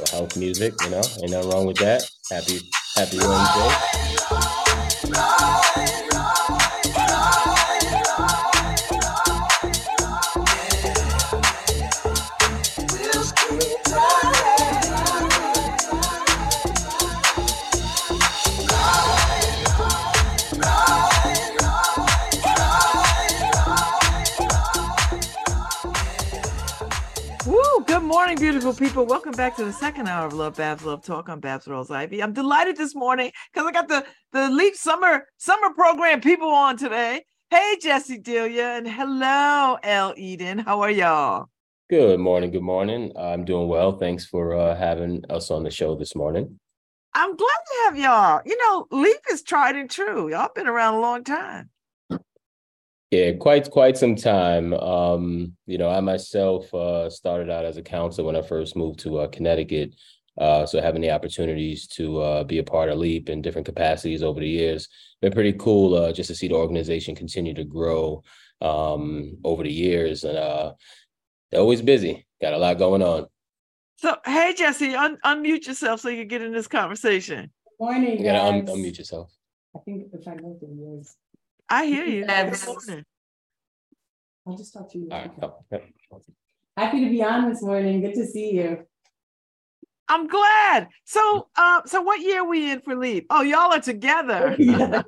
The house music, you know, ain't nothing wrong with that. Happy Wednesday. Beautiful people, welcome back to the second hour of Love Babz Love Talk on Babz Rawls-Ivy. I'm delighted this morning because I got the LEAP summer program people on today. Hey, Jesse Delia, and hello, L Eden. How are y'all? Good morning. Good morning. I'm doing well. Thanks for having us on the show this morning. I'm glad to have y'all. You know, LEAP is tried and true. Y'all been around a long time. Yeah, quite some time. You know, I myself started out as a counselor when I first moved to Connecticut. So having the opportunities to be a part of LEAP in different capacities over the years, been pretty cool just to see the organization continue to grow over the years. And they're always busy. Got a lot going on. So, hey, Jesse, unmute yourself so you can get in this conversation. Good morning. You got to unmute yourself. I think if I know the words. I hear you. I'll just talk to you. Right. Happy to be on this morning. Good to see you. I'm glad. So what year are we in for LEAP? Oh, y'all are together. Yeah.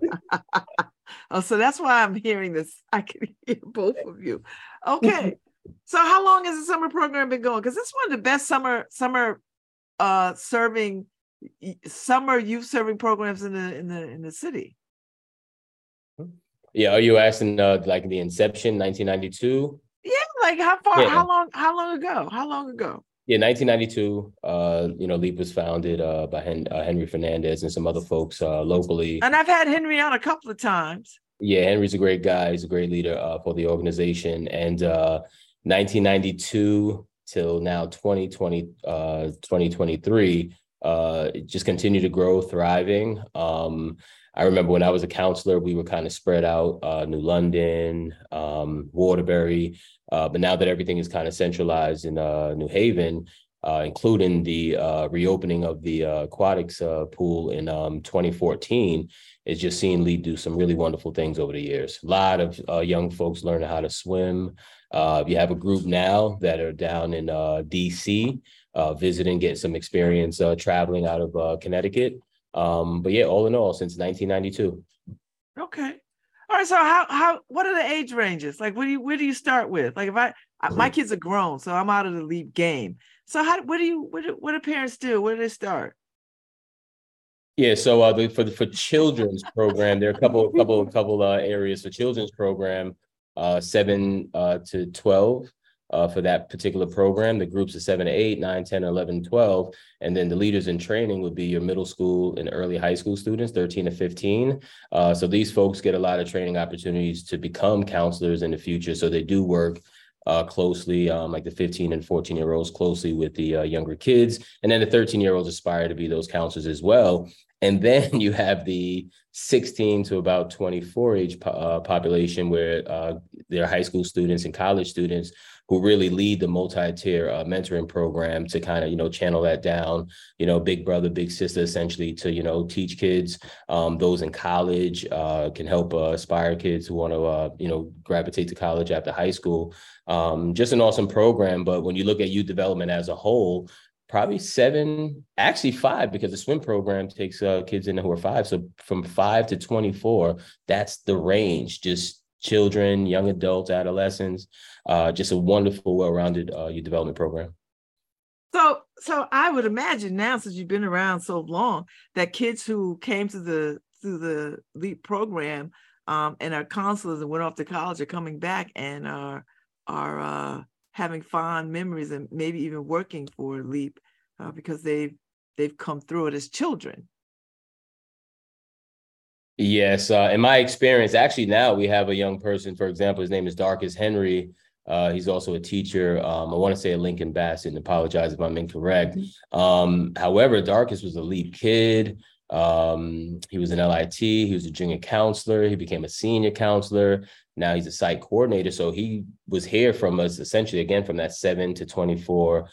Oh, so that's why I'm hearing this. I can hear both of you. Okay. So how long has the summer program been going? Because it's one of the best summer youth serving programs in the city. Yeah, are you asking like the inception, 1992? Yeah, like how far? Yeah. How long ago? Yeah, 1992. You know, LEAP was founded by Henry Fernandez and some other folks locally. And I've had Henry on a couple of times. Yeah, Henry's a great guy. He's a great leader for the organization. And 1992 till now, 2023, it just continued to grow, thriving. I remember when I was a counselor, we were kind of spread out, New London, Waterbury, but now that everything is kind of centralized in New Haven, including the reopening of the aquatics pool in 2014, it's just seen LEAP do some really wonderful things over the years. A lot of young folks learning how to swim. You have a group now that are down in DC, visiting, get some experience traveling out of Connecticut. But yeah, all in all, since 1992. Okay. All right. So how, what are the age ranges? Like, where do you start with? Like if my kids are grown, so I'm out of the LEAP game. So what do parents do? Where do they start? Yeah. So for the children's program, there are a couple areas for children's program, 7 to 12. For that particular program, the groups are 7 to 8, 9, 10, 11, 12. And then the leaders in training would be your middle school and early high school students, 13 to 15. So these folks get a lot of training opportunities to become counselors in the future. So they do work closely, like the 15 and 14-year-olds closely with the younger kids. And then the 13-year-olds aspire to be those counselors as well. And then you have the 16 to about 24 age population where they're high school students and college students who really lead the multi-tier mentoring program to kind of, you know, channel that down, you know, big brother, big sister, essentially to, you know, teach kids, those in college can help aspire kids who want to, you know, gravitate to college after high school. Just an awesome program. But when you look at youth development as a whole, probably 5, because the swim program takes kids in who are 5. So from 5 to 24, that's the range, just children, young adults, adolescents, just a wonderful, well-rounded youth development program. So I would imagine now, since you've been around so long, that kids who came to the LEAP program and are counselors and went off to college are coming back and are having fond memories and maybe even working for LEAP because they've come through it as children. Yes. In my experience, actually, now we have a young person, for example, his name is Darkus Henry. He's also a teacher. I want to say a Lincoln Bassett, and apologize if I'm incorrect. However, Darkus was a LEAP kid. He was an LIT, he was a junior counselor, he became a senior counselor. Now he's a site coordinator. So he was here from us essentially, again, from that 7 to 24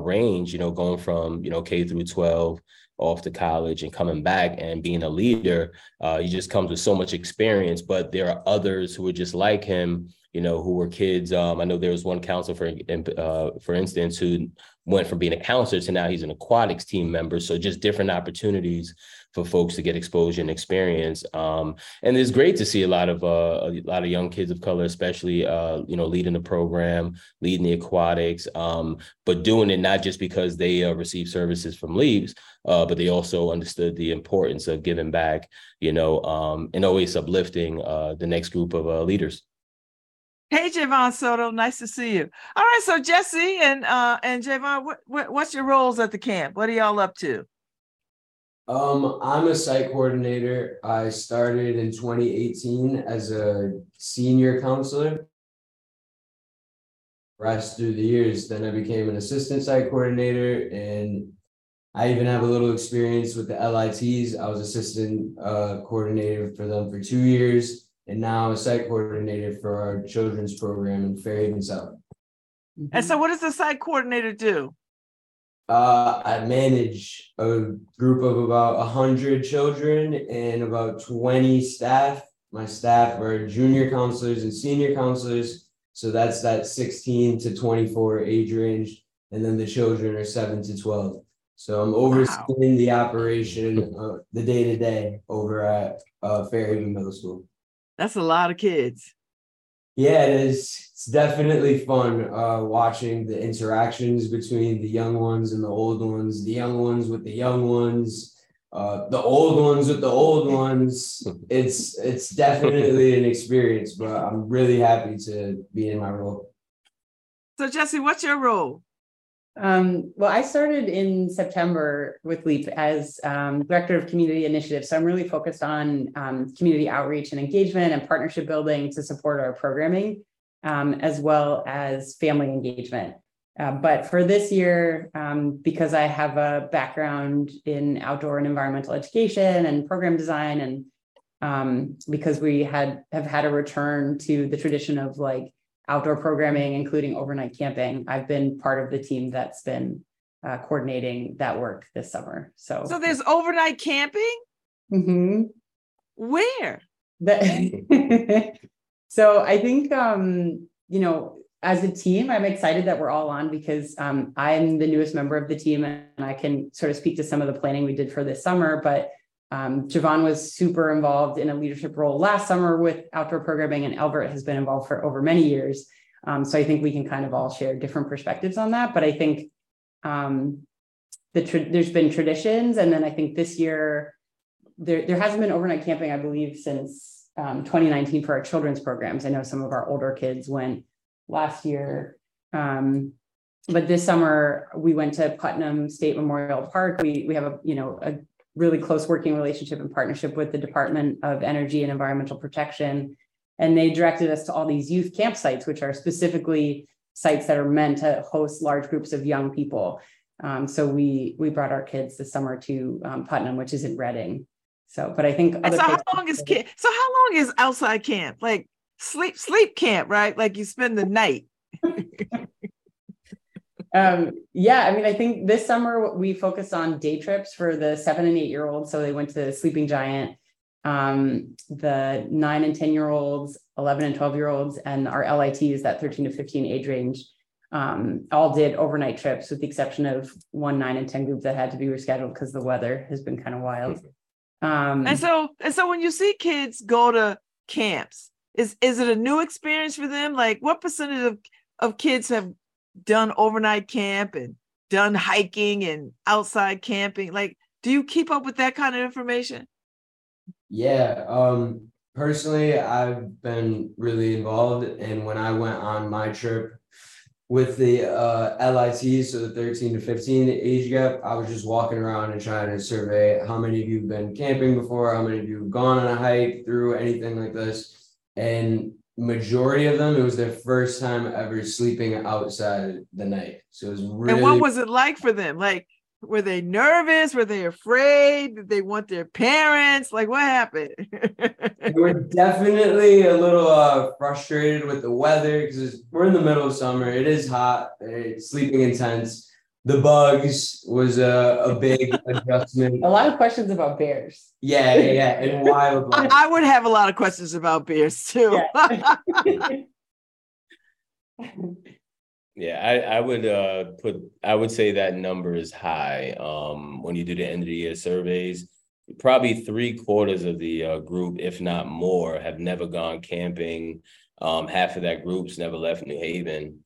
range, you know, going from, you know, K through 12 off to college and coming back and being a leader. He just comes with so much experience, but there are others who are just like him, you know, who were kids. I know there was one counselor, for instance, who went from being a counselor to now he's an aquatics team member. So just different opportunities for folks to get exposure and experience. And it's great to see a lot of young kids of color, especially, you know, leading the program, leading the aquatics, but doing it not just because they received services from LEAPS, but they also understood the importance of giving back, you know, and always uplifting the next group of leaders. Hey, Javon Soto, nice to see you. All right, so Jesse and Javon, what's your roles at the camp? What are y'all up to? I'm a site coordinator. I started in 2018 as a senior counselor. Rest through the years, then I became an assistant site coordinator, and I even have a little experience with the LITs. I was assistant coordinator for them for 2 years. And now a site coordinator for our children's program in Fairhaven South. And so what does the site coordinator do? I manage a group of about 100 children and about 20 staff. My staff are junior counselors and senior counselors. So that's that 16 to 24 age range. And then the children are 7 to 12. So I'm overseeing the operation, the day-to-day over at Fairhaven Middle School. That's a lot of kids. Yeah, it is. It's definitely fun watching the interactions between the young ones and the old ones, the young ones with the young ones, the old ones with the old ones. It's definitely an experience, but I'm really happy to be in my role. So, Jesse, what's your role? Well, I started in September with LEAP as Director of Community Initiatives. So I'm really focused on community outreach and engagement and partnership building to support our programming, as well as family engagement. But for this year, because I have a background in outdoor and environmental education and program design, and because we have had a return to the tradition of like outdoor programming, including overnight camping, I've been part of the team that's been coordinating that work this summer. So there's overnight camping? Mm-hmm. Where? So I think, you know, as a team, I'm excited that we're all on because I'm the newest member of the team and I can sort of speak to some of the planning we did for this summer, but Javon was super involved in a leadership role last summer with outdoor programming, and Albert has been involved for over many years. So I think we can kind of all share different perspectives on that. But I think there's been traditions. And then I think this year, there hasn't been overnight camping, I believe, since 2019 for our children's programs. I know some of our older kids went last year. But this summer, we went to Putnam State Memorial Park. We have a really close working relationship and partnership with the Department of Energy and Environmental Protection. And they directed us to all these youth campsites, which are specifically sites that are meant to host large groups of young people. So we brought our kids this summer to Putnam, which is in Reading. So, but I think. And how long is outside camp? Like sleep camp, right? Like you spend the night. Yeah, I mean, I think this summer we focused on day trips for the 7 and 8 year olds. So they went to Sleeping Giant, the 9 and 10 year olds, 11 and 12 year olds, and our LITs, that 13 to 15 age range, all did overnight trips with the exception of one 9 and 10 group that had to be rescheduled because the weather has been kind of wild. And so when you see kids go to camps, is it a new experience for them? Like what percentage of kids have done overnight camp and done hiking and outside camping? Like, do you keep up with that kind of information? Yeah. Personally, I've been really involved. And when I went on my trip with the LIT, so the 13 to 15 age gap, I was just walking around and trying to survey how many of you have been camping before, how many of you have gone on a hike through anything like this. And majority of them, it was their first time ever sleeping outside the night. So it was really. And what was it like for them? Like Were they nervous? Were they afraid? Did they want their parents? Like, what happened? They were definitely a little frustrated with the weather because we're in the middle of summer. It is hot. It's sleeping intense. The bugs was a big adjustment. A lot of questions about bears. Yeah, and wildlife. I would have a lot of questions about bears, too. Yeah, I would say that number is high. When you do the end of the year surveys, probably 3/4 of the group, if not more, have never gone camping. Half of that group's never left New Haven.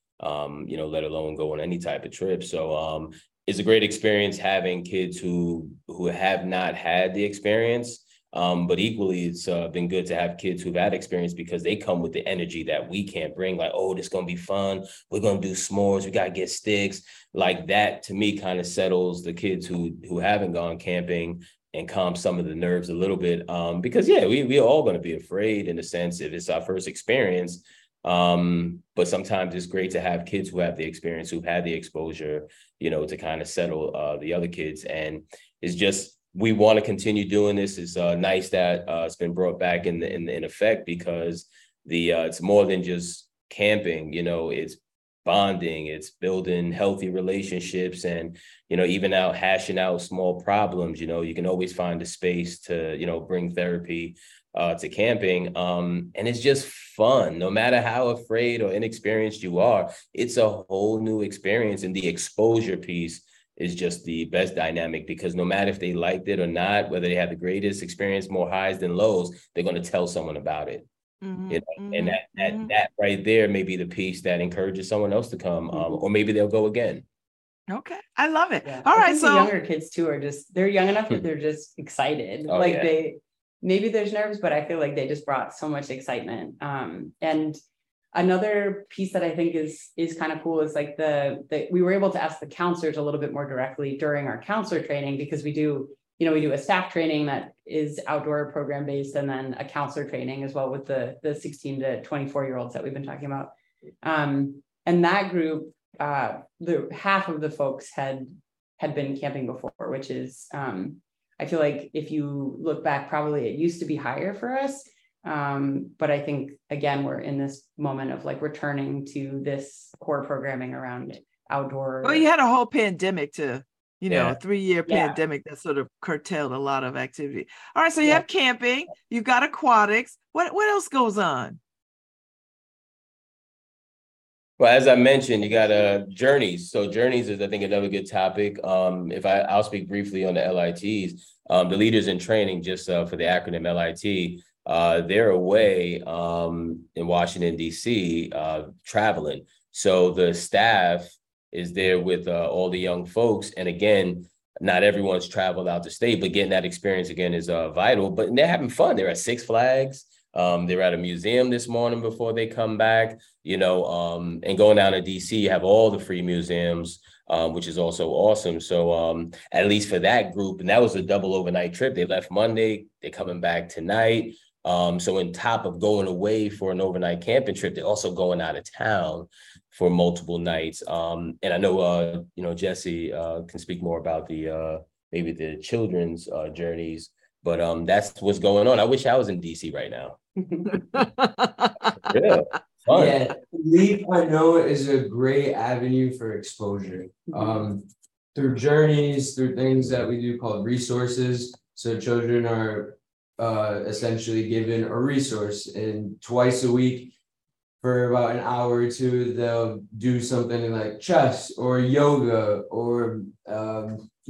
Let alone go on any type of trip. So it's a great experience having kids who have not had the experience. But equally, it's been good to have kids who've had experience because they come with the energy that we can't bring. Like, oh, this is going to be fun. We're going to do s'mores. We got to get sticks. Like that, to me, kind of settles the kids who haven't gone camping and calms some of the nerves a little bit. Because, yeah, we're all going to be afraid in a sense if it's our first experience. But sometimes it's great to have kids who have the experience, who've had the exposure, to kind of settle the other kids. And it's just, we want to continue doing this. It's nice that it's been brought back in effect because it's more than just camping, it's bonding, it's building healthy relationships and, even out hashing out small problems, you can always find a space to, bring therapy to camping. And it's just fun, no matter how afraid or inexperienced you are, it's a whole new experience. And the exposure piece is just the best dynamic because no matter if they liked it or not, whether they had the greatest experience, more highs than lows, they're going to tell someone about it. Mm-hmm. And that right there may be the piece that encourages someone else to come, or maybe they'll go again. Okay. I love it. Yeah. All right. So younger kids too are they're young enough that they're just excited. Oh, maybe there's nerves, but I feel like they just brought so much excitement. And another piece that I think is kind of cool is like we were able to ask the counselors a little bit more directly during our counselor training because we do a staff training that is outdoor program based and then a counselor training as well with the 16 to 24-year-olds that we've been talking about. And that group, the half of the folks had been camping before, which is, I feel like if you look back, probably it used to be higher for us. But I think, again, we're in this moment of like returning to this core programming around outdoor. Well, you had a whole pandemic to, a 3-year pandemic that sort of curtailed a lot of activity. All right. So you have camping, you've got aquatics. What else goes on? Well, as I mentioned, you got journeys. So journeys is, I think, another good topic. If I'll speak briefly on the LITs, the leaders in training, just for the acronym LIT, they're away in Washington, D.C., traveling. So the staff is there with all the young folks. And again, not everyone's traveled out the state, but getting that experience again is vital. But they're having fun. They're at Six Flags. They were at a museum this morning before they come back, and going down to DC, you have all the free museums, which is also awesome. So at least for that group, and that was a double overnight trip. They left Monday, they're coming back tonight. So on top of going away for an overnight camping trip, they're also going out of town for multiple nights. And I know, Jesse can speak more about the maybe the children's journeys. But that's what's going on. I wish I was in DC right now. Yeah, LEAP, I know, is a great avenue for exposure. Through journeys, through things that we do called resources. So children are essentially given a resource, and twice a week for about an hour or two, they'll do something like chess or yoga or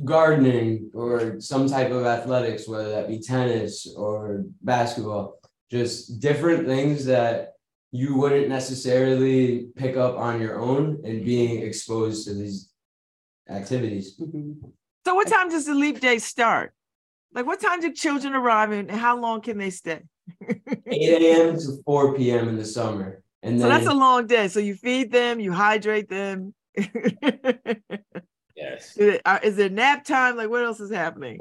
gardening or some type of athletics, whether that be tennis or basketball, just different things that you wouldn't necessarily pick up on your own and being exposed to these activities. So what time does the LEAP day start? Like what time do children arrive and how long can they stay? 8 a.m. to 4 p.m. in the summer. And then so that's a long day. So you feed them, you hydrate them. Yes. Is there nap time? Like what else is happening?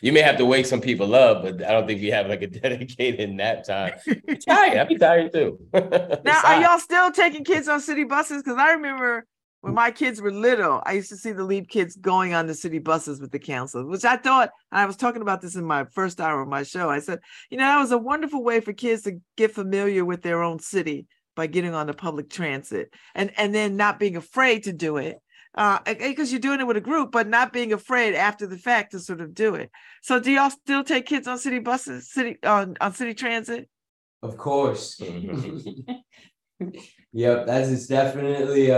You may have to wake some people up, but I don't think we have like a dedicated nap time. I'm tired. I'd be tired too. Now, are y'all still taking kids on city buses? Because I remember When my kids were little, I used to see the LEAP kids going on the city buses with the counselor, which I thought, and I was talking about this in my first hour of my show. I said, you know, that was a wonderful way for kids to get familiar with their own city by getting on the public transit and then not being afraid to do it. Because you're doing it with a group, but not being afraid after the fact to sort of do it. So do y'all still take kids on city buses, on city transit? Of course. Yep, it's definitely,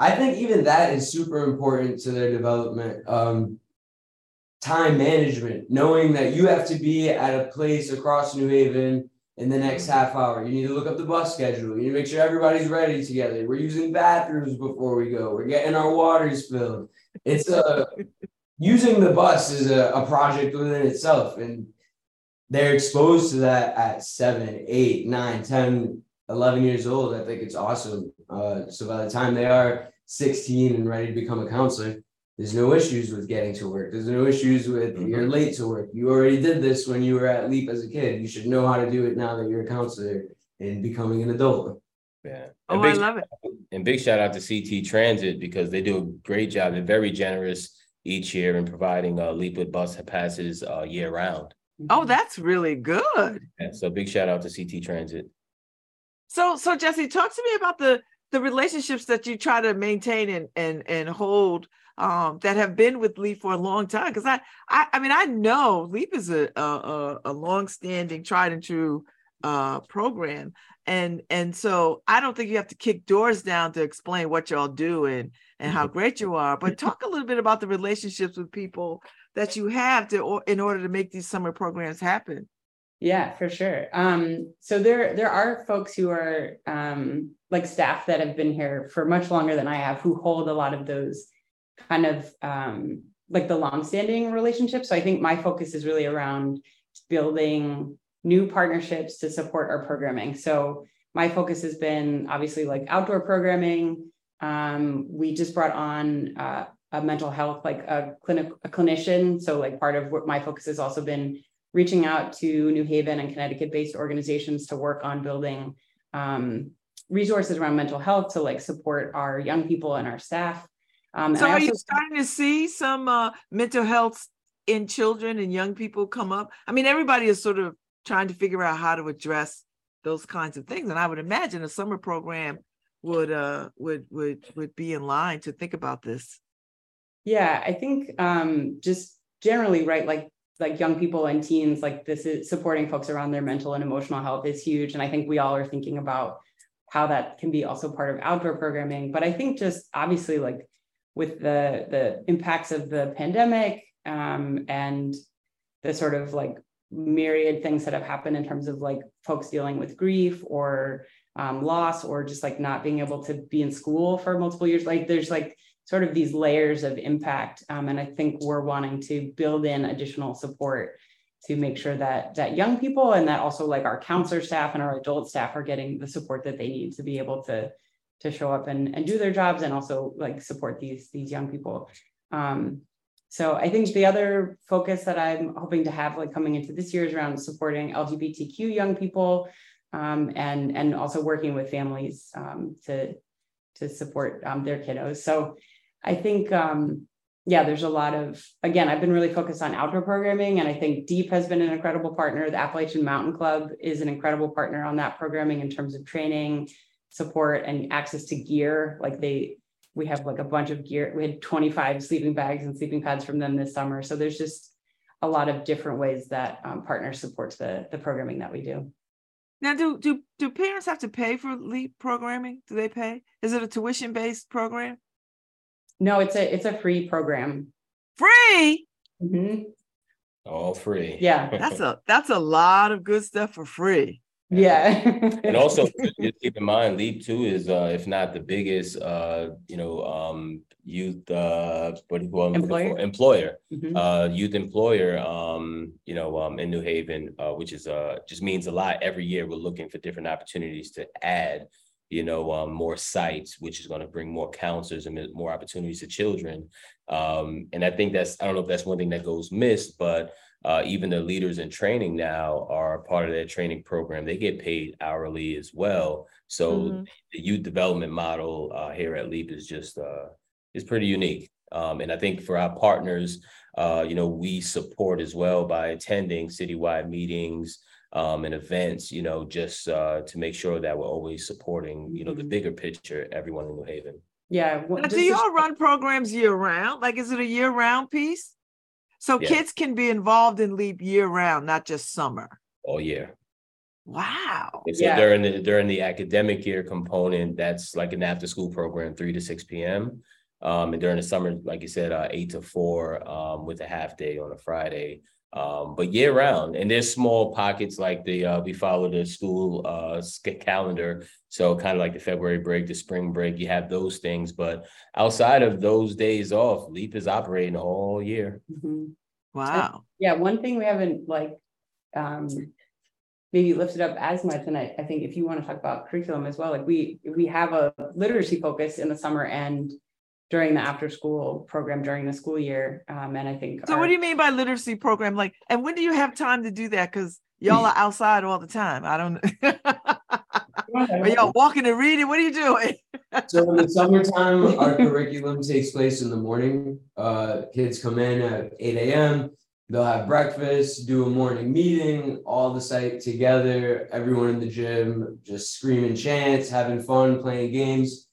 I think even that is super important to their development. Time management, knowing that you have to be at a place across New Haven in the next half hour. You need to look up the bus schedule. You need to make sure everybody's ready together. We're using bathrooms before we go. We're getting our waters filled. It's using the bus is a project within itself. And they're exposed to that at 7, 8, 9, 10, 11 years old. I think it's awesome. So by the time they are 16 and ready to become a counselor, there's no issues with getting to work. There's no issues with you're late to work. You already did this when you were at LEAP as a kid. You should know how to do it now that you're a counselor and becoming an adult. Yeah. And I love it. And big shout out to CT Transit, because they do a great job. They're very generous each year in providing LEAP with bus passes year round. Oh, that's really good. Yeah, so big shout out to CT Transit. So Jesse, talk to me about the relationships that you try to maintain and hold that have been with LEAP for a long time. Because I mean, I know LEAP is a long-standing, tried and true program. And so I don't think you have to kick doors down to explain what y'all do and how great you are. But talk a little bit about the relationships with people that you have in order to make these summer programs happen. Yeah, for sure. So there are folks who are like staff that have been here for much longer than I have, who hold a lot of those kind of like the longstanding relationships. So I think my focus is really around building new partnerships to support our programming. So my focus has been obviously like outdoor programming. We just brought on a mental health, like a clinician. So like part of what my focus has also been reaching out to New Haven and Connecticut-based organizations to work on building resources around mental health to like support our young people and our staff. So are you starting to see some mental health in children and young people come up? I mean, everybody is sort of trying to figure out how to address those kinds of things. And I would imagine a summer program would be in line to think about this. Yeah, I think just generally, right, like young people and teens, like this is supporting folks around their mental and emotional health is huge. And I think we all are thinking about how that can be also part of outdoor programming. But I think just obviously like with the impacts of the pandemic and the sort of like myriad things that have happened in terms of like folks dealing with grief or loss or just like not being able to be in school for multiple years, like there's like sort of these layers of impact. And I think we're wanting to build in additional support to make sure that young people and that also like our counselor staff and our adult staff are getting the support that they need to be able to show up and do their jobs and also like support these young people. So I think the other focus that I'm hoping to have like coming into this year is around supporting LGBTQ young people and also working with families to support their kiddos. So I think, there's a lot of, again, I've been really focused on outdoor programming, and I think DEEP has been an incredible partner. The Appalachian Mountain Club is an incredible partner on that programming in terms of training, support, and access to gear. Like we have like a bunch of gear. We had 25 sleeping bags and sleeping pads from them this summer. So there's just a lot of different ways that partners support the programming that we do. Now, do parents have to pay for LEAP programming? Do they pay? Is it a tuition-based program? No, it's a free program. Free? Mm-hmm. All free. Yeah. That's a lot of good stuff for free. Yeah. And also, just keep in mind, LEAP too is, if not the biggest, youth employer, mm-hmm. Youth employer, in New Haven, which is just means a lot. Every year, we're looking for different opportunities to add, more sites, which is going to bring more counselors and more opportunities to children. And I think I don't know if that's one thing that goes missed, but Even the leaders in training now are part of that training program. They get paid hourly as well. So the youth development model here at LEAP is just is pretty unique. And I think for our partners, we support as well by attending citywide meetings and events, just to make sure that we're always supporting, the bigger picture, everyone in New Haven. Yeah. Well, do y'all run programs year round? Like, is it a year round piece? So kids can be involved in LEAP year round, not just summer. All year. Wow. So during the academic year component, that's like an after school program, 3 to 6 p.m. And during the summer, like you said, 8 to 4 with a half day on a Friday, but year round. And there's small pockets like we follow the school calendar. So kind of like the February break, the spring break, you have those things. But outside of those days off, LEAP is operating all year. Mm-hmm. Wow. Yeah. One thing we haven't maybe lifted up as much. And I think if you want to talk about curriculum as well, like we have a literacy focus in the summer and during the after school program during the school year. And I think. So what do you mean by literacy program? Like, and when do you have time to do that? Cause y'all are outside all the time. I don't know. Are y'all walking and reading? What are you doing? So in the summertime, our curriculum takes place in the morning. Kids come in at 8 a.m. They'll have breakfast, do a morning meeting, all the site together, everyone in the gym, just screaming chants, having fun, playing games,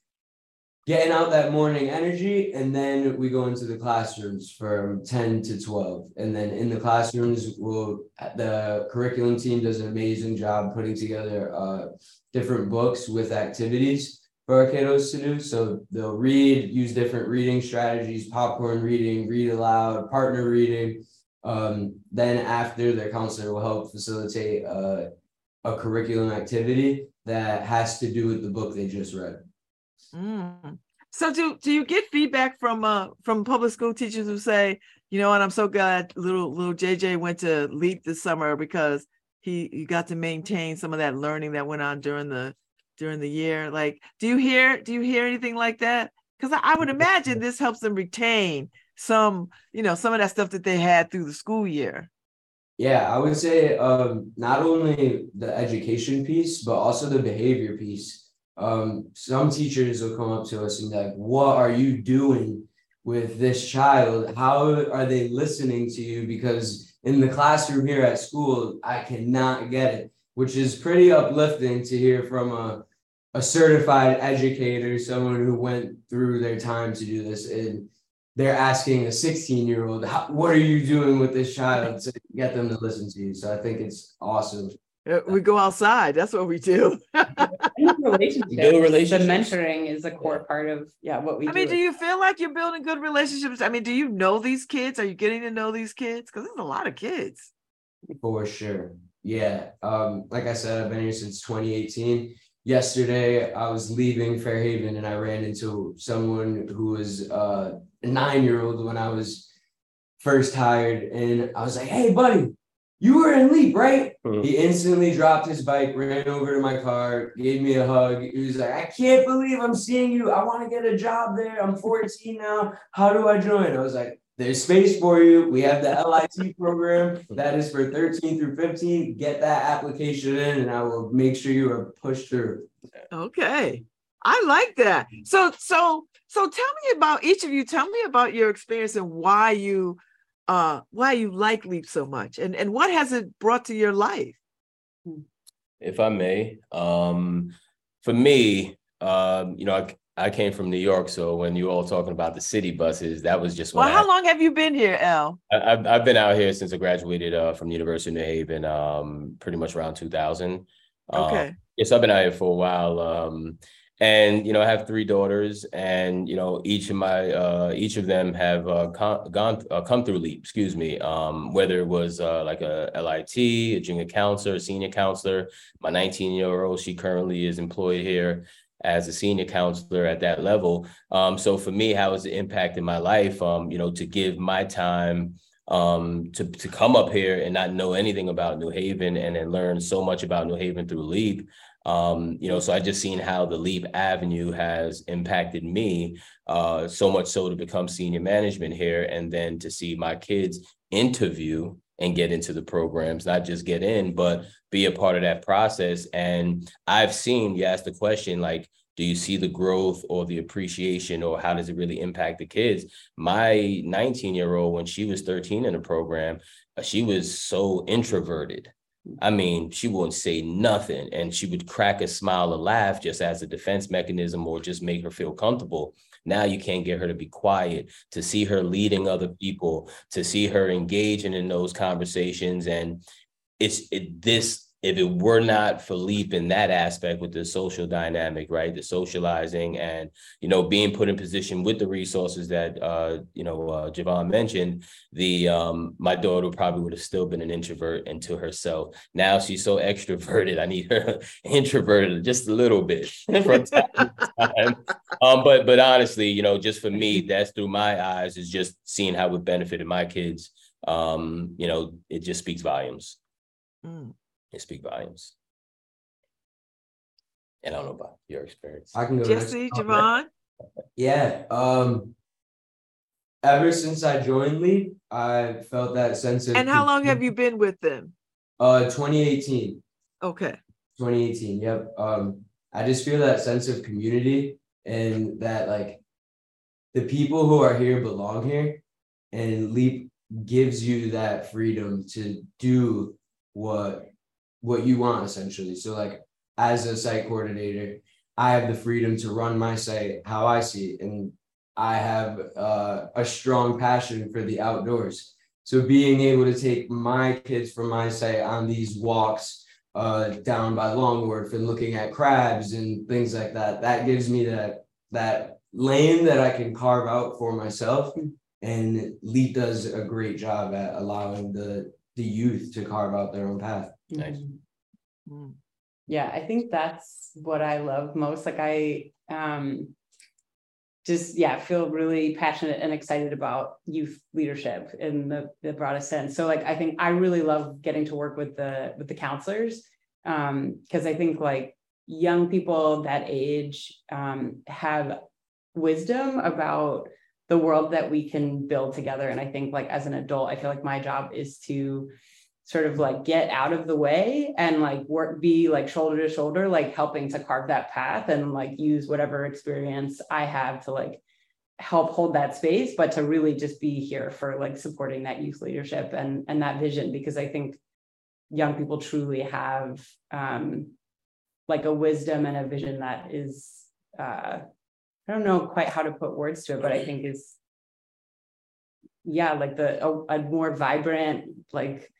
getting out that morning energy. And then we go into the classrooms from 10 to 12. And then in the classrooms, the curriculum team does an amazing job putting together different books with activities for our kiddos to do. So they'll read, use different reading strategies, popcorn reading, read aloud, partner reading. Then after, their counselor will help facilitate a curriculum activity that has to do with the book they just read. Mm. So do you get feedback from public school teachers who say, and I'm so glad little JJ went to LEAP this summer because he got to maintain some of that learning that went on during the year. Like, do you hear anything like that? Because I would imagine this helps them retain some of that stuff that they had through the school year. Yeah, I would say not only the education piece, but also the behavior piece. Some teachers will come up to us and be like, what are you doing with this child? How are they listening to you? Because in the classroom here at school, I cannot get it, which is pretty uplifting to hear from a certified educator, someone who went through their time to do this. And they're asking a 16-year-old, what are you doing with this child, to get them to listen to you? So I think it's awesome. We go outside. That's what we do. The mentoring is a core part of what we do. I mean, do you feel like you're building good relationships? I mean, do you know these kids? Are you getting to know these kids? Because there's a lot of kids. For sure. Yeah. Like I said, I've been here since 2018. Yesterday, I was leaving Fairhaven and I ran into someone who was a 9-year-old when I was first hired. And I was like, hey, buddy, you were in LEAP, right? Mm-hmm. He instantly dropped his bike, ran over to my car, gave me a hug. He was like, I can't believe I'm seeing you. I want to get a job there. I'm 14 now. How do I join? I was like, there's space for you. We have the LIT program. That is for 13 through 15. Get that application in and I will make sure you are pushed through. Okay. I like that. So tell me about each of you. Tell me about your experience and why you like LEAP so much and what has it brought to your life? If I may, for me, I came from New York. So when you all talking about the city buses, that was just when how long have you been here, L? I've been out here since I graduated from the University of New Haven, pretty much around 2000. Okay. Yes, I've been out here for a while. And, I have 3 daughters and, each of them have come through LEAP, whether it was like a LIT, a junior counselor, a senior counselor. My 19-year-old, she currently is employed here as a senior counselor at that level. So for me, how has it impacted my life, to give my time to come up here and not know anything about New Haven and then learn so much about New Haven through LEAP. So I just seen how the LEAP Avenue has impacted me so much so to become senior management here and then to see my kids interview and get into the programs, not just get in, but be a part of that process. And I've seen, you asked the question, like, do you see the growth or the appreciation, or how does it really impact the kids? My 19-year-old, when she was 13 in the program, she was so introverted. I mean, she wouldn't say nothing, and she would crack a smile or laugh just as a defense mechanism or just make her feel comfortable. Now you can't get her to be quiet, to see her leading other people, to see her engaging in those conversations. And if it were not for LEAP in that aspect with the social dynamic, right, the socializing and, being put in position with the resources that, Javon mentioned, my daughter probably would have still been an introvert unto herself. Now she's so extroverted. I need her introverted just a little bit from time to time. But honestly, just for me, that's through my eyes, is just seeing how it benefited my kids. It just speaks volumes. Mm. Speak volumes. And I don't know about your experience. I can go, Jesse, Javon. Yeah. Ever since I joined LEAP, I felt that sense of. And how long have you been with them? 2018. Okay. 2018. Yep. I just feel that sense of community, and that like the people who are here belong here, and LEAP gives you that freedom to do what you want, essentially. So like, as a site coordinator, I have the freedom to run my site how I see it, and I have a strong passion for the outdoors. So being able to take my kids from my site on these walks down by Longworth and looking at crabs and things like that, that gives me that lane that I can carve out for myself. And LEAP does a great job at allowing the youth to carve out their own path. Nice. Yeah, I think that's what I love most. Like I feel really passionate and excited about youth leadership in the broadest sense. So like, I think I really love getting to work with the counselors, because I think like young people that age have wisdom about the world that we can build together. And I think like as an adult, I feel like my job is to sort of like get out of the way and like work, be like shoulder to shoulder, like helping to carve that path, and like use whatever experience I have to like help hold that space, but to really just be here for like supporting that youth leadership and that vision, because I think young people truly have like a wisdom and a vision that is, I don't know quite how to put words to it, but I think is, yeah, like a more vibrant, like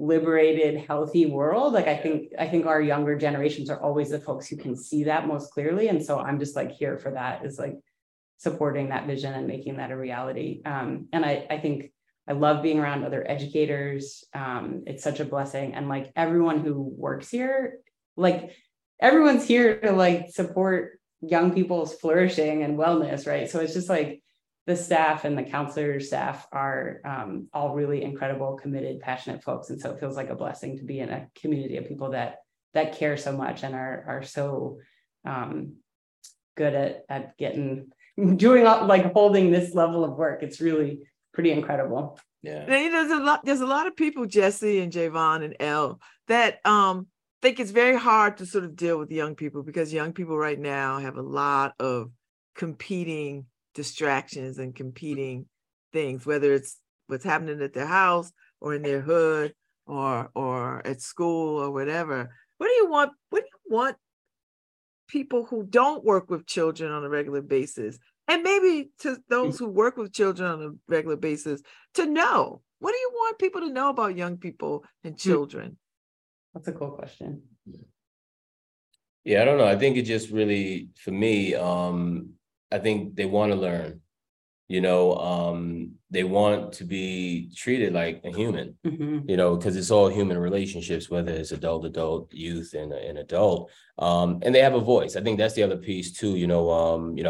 liberated, healthy world. Like I think our younger generations are always the folks who can see that most clearly. And so I'm just like here for that, is like supporting that vision and making that a reality. And I think I love being around other educators. It's such a blessing. And like everyone who works here, like everyone's here to like support young people's flourishing and wellness, right? So it's just like the staff and the counselor staff are all really incredible, committed, passionate folks. And so it feels like a blessing to be in a community of people that care so much and are so good at holding this level of work. It's really pretty incredible. Yeah. And there's a lot of people, Jesse and Javon and Elle, that think it's very hard to sort of deal with young people, because young people right now have a lot of competing distractions and competing things, whether it's what's happening at their house or in their hood or at school or whatever. What do you want people who don't work with children on a regular basis, and maybe to those who work with children on a regular basis, to know? What do you want people to know about young people and children? That's a cool question. Yeah, I don't know. I think it just really, for me, I think they want to learn, they want to be treated like a human, mm-hmm. Because it's all human relationships, whether it's adult, youth, and adult. And they have a voice. I think that's the other piece too. I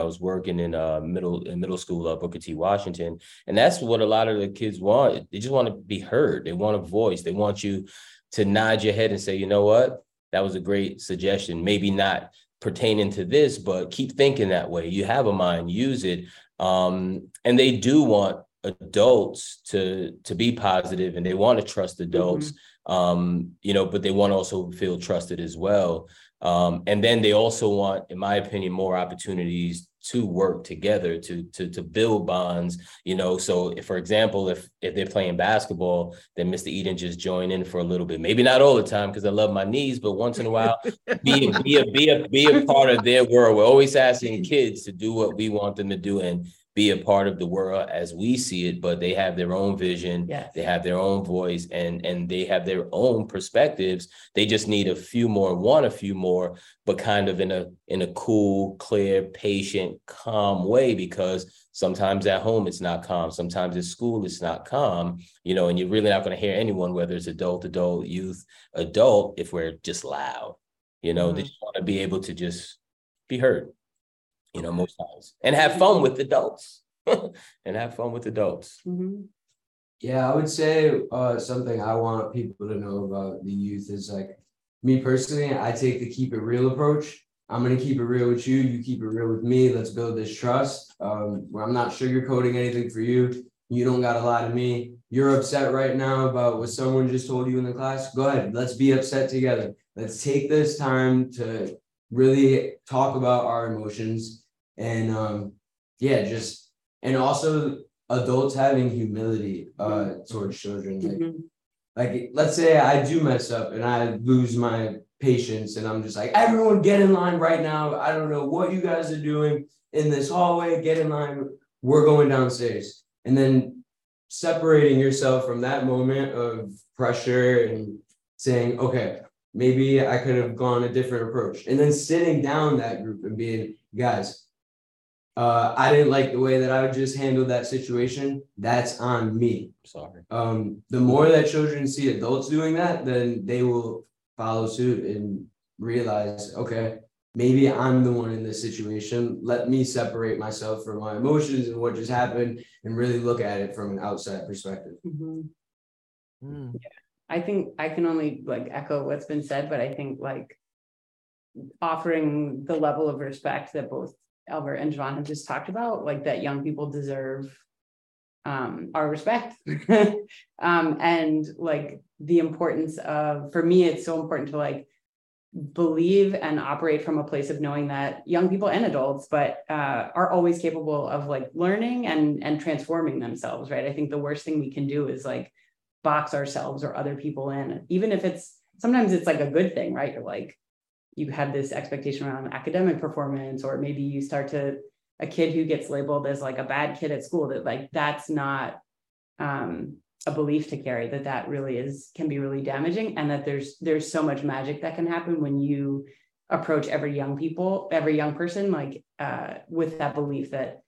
was working in middle school at Booker T. Washington, and that's what a lot of the kids want. They just want to be heard. They want a voice. They want you to nod your head and say, you know what, that was a great suggestion. Maybe not pertaining to this, but keep thinking that way. You have a mind, use it. And they do want adults to be positive, and they want to trust adults, but they want to also feel trusted as well. And then they also want, in my opinion, more opportunities to work together, to build bonds, So if, for example, if they're playing basketball, then Mr. Eden just join in for a little bit, maybe not all the time, because I love my knees, but once in a while, be a part of their world. We're always asking kids to do what we want them to do and be a part of the world as we see it, but they have their own vision, yes. They have their own voice, and they have their own perspectives. They just need a few more, but kind of in a cool, clear, patient, calm way, because sometimes at home it's not calm, sometimes at school it's not calm, and you're really not going to hear anyone, whether it's adult, youth, adult, if we're just loud, They just want to be able to just be heard. Most times, and have fun with adults. Mm-hmm. Yeah, I would say something I want people to know about the youth is, like, me personally, I take the keep it real approach. I'm going to keep it real with you. You keep it real with me. Let's build this trust where I'm not sugarcoating anything for you. You don't got to lie to me. You're upset right now about what someone just told you in the class. Go ahead. Let's be upset together. Let's take this time to really talk about our emotions, and and also adults having humility towards children. Like let's say I do mess up and I lose my patience, and I'm just like, everyone get in line right now. I don't know what you guys are doing in this hallway. Get in line. We're going downstairs. And then separating yourself from that moment of pressure and saying, okay, maybe I could have gone a different approach. And then sitting down that group and being, guys, I didn't like the way that I just handled that situation. That's on me. Sorry. The more that children see adults doing that, then they will follow suit and realize, okay, maybe I'm the one in this situation. Let me separate myself from my emotions and what just happened and really look at it from an outside perspective. Mm-hmm. Mm. Yeah. I think I can only echo what's been said, but I think offering the level of respect that both Albert and Javon have just talked about, that young people deserve our respect. And the importance of, for me, it's so important to believe and operate from a place of knowing that young people and adults, but are always capable of learning and transforming themselves, right? I think the worst thing we can do is box ourselves or other people in, even if sometimes it's a good thing, right? You're you have this expectation around academic performance, or maybe you start to, a kid who gets labeled as a bad kid at school, that that's not a belief to carry, that really can be really damaging. And that there's so much magic that can happen when you approach every young person, with that belief that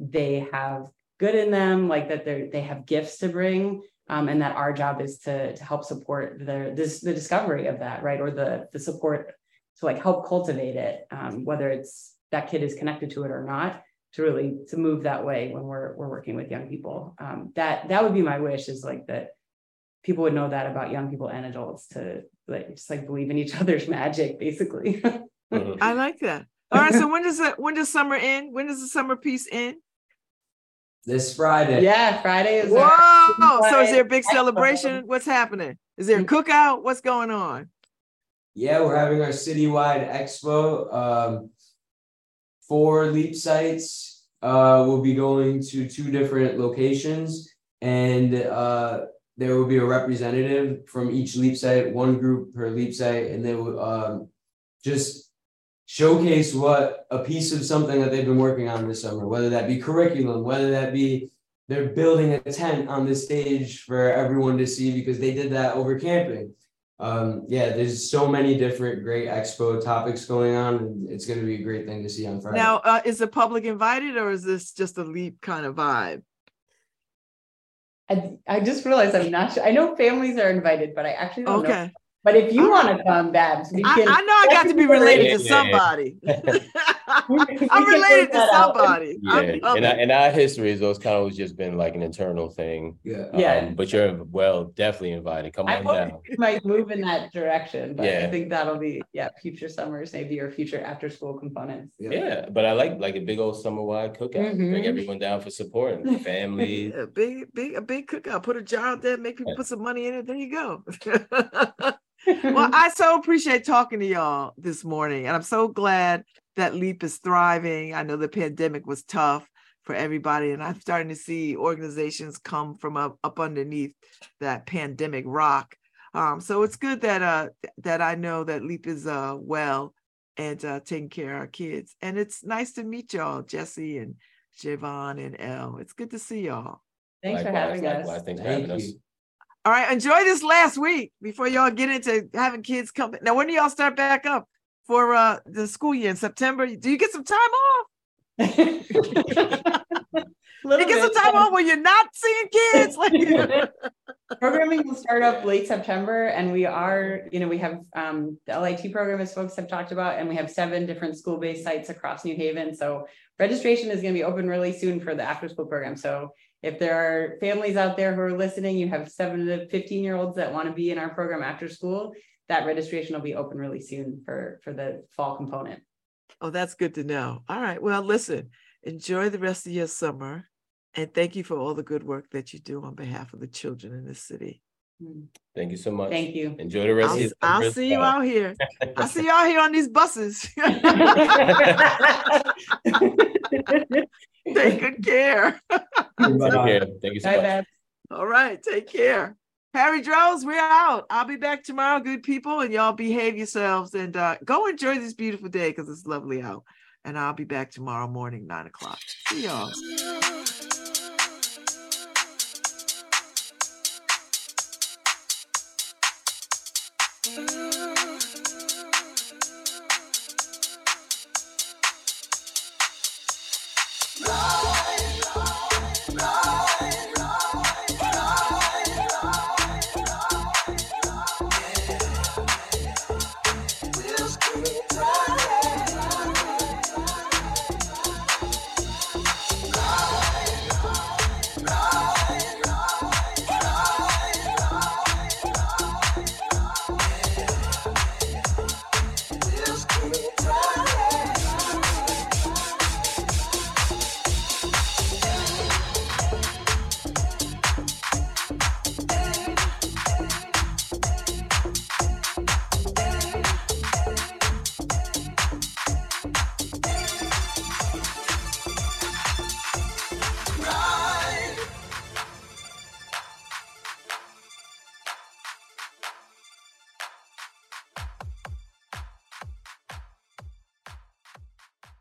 they have good in them, they have gifts to bring. And that our job is to help support the discovery of that, right? Or the support to help cultivate it, whether it's that kid is connected to it or not, to move that way when we're working with young people. That would be my wish, is that people would know that about young people and adults, to just believe in each other's magic, basically. I like that. All right. So when does summer end? When does the summer piece end? This Friday. Yeah, Friday is. Whoa! So is there a big celebration? What's happening? Is there a cookout? What's going on? Yeah, we're having our citywide expo. 4 LEAP sites. We'll be going to 2 different locations, and there will be a representative from each LEAP site, one group per LEAP site, and they will just showcase what a piece of something that they've been working on this summer, whether that be curriculum, whether that be they're building a tent on the stage for everyone to see because they did that over camping. There's so many different great expo topics going on, and it's going to be a great thing to see on Friday. Now, is the public invited, or is this just a LEAP kind of vibe? I just realized I'm not sure. I know families are invited, but I actually don't know. But if you want to come, Babz, we can. I know I got to be related to somebody. I'm related to somebody. Yeah. And our history has always kind of just been like an internal thing. Yeah. But you're definitely invited. Come on down. We might move in that direction, but I think that'll be future summers, maybe, or future after school components. Yeah. But I like a big old summer wide cookout. Mm-hmm. Bring everyone down for support and family. Yeah, a big cookout. Put a jar out there, make people put some money in it. There you go. Well, I so appreciate talking to y'all this morning, and I'm so glad that LEAP is thriving. I know the pandemic was tough for everybody, and I'm starting to see organizations come from up underneath that pandemic rock. So it's good that I know that LEAP is well and taking care of our kids. And it's nice to meet y'all, Jesse and Javon and Elle. It's good to see y'all. Thanks for having us. Thanks for having us. All right, enjoy this last week before y'all get into having kids come. Now, when do y'all start back up for the school year in September? Do you get some time off? Off when you're not seeing kids? Programming will start up late September, and we are, we have the LIT program, as folks have talked about, and we have 7 different school-based sites across New Haven. So registration is going to be open really soon for the after-school program. So if there are families out there who are listening, you have 7 to 15-year-olds that want to be in our program after school, that registration will be open really soon for the fall component. Oh, that's good to know. All right. Well, listen, enjoy the rest of your summer, and thank you for all the good work that you do on behalf of the children in this city. Thank you so much. Thank you. Enjoy the rest of your summer. I'll see you out here. I'll see you out here on these buses. Take good care. Thank you so much. Bye. All right. Take care. Harry Droz, we're out. I'll be back tomorrow, good people, and y'all behave yourselves and go enjoy this beautiful day because it's lovely out. And I'll be back tomorrow morning, 9:00. See y'all.